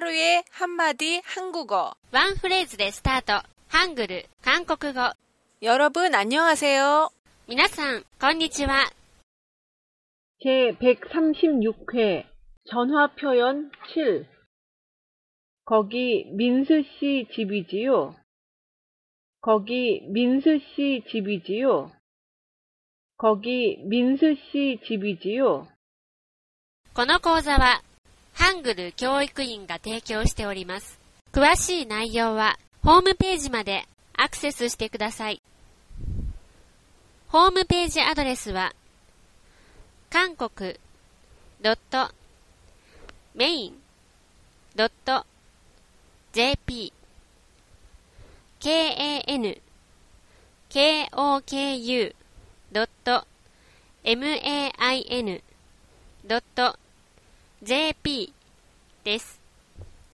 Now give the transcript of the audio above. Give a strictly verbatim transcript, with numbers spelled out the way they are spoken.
하루에 한마디 한국어. 원 프레이즈에 스타트. 한글, 한국어. 여러분 안녕하세요. 皆さんこんにちは. 제백삼십육 회 전화표현 칠. 거기 민수 씨 집이지요? 거기 민수 씨 집이지요? 거기 민수 씨 집이지요? この講座はハングル教育院が提供しております。詳しい内容はホームページまでアクセスしてください。 ホームページアドレスは韓国 .メイン ドット ジェーピー ケーエーエヌ ケーオーケーユー ドット メイン ドット ジェーピー です。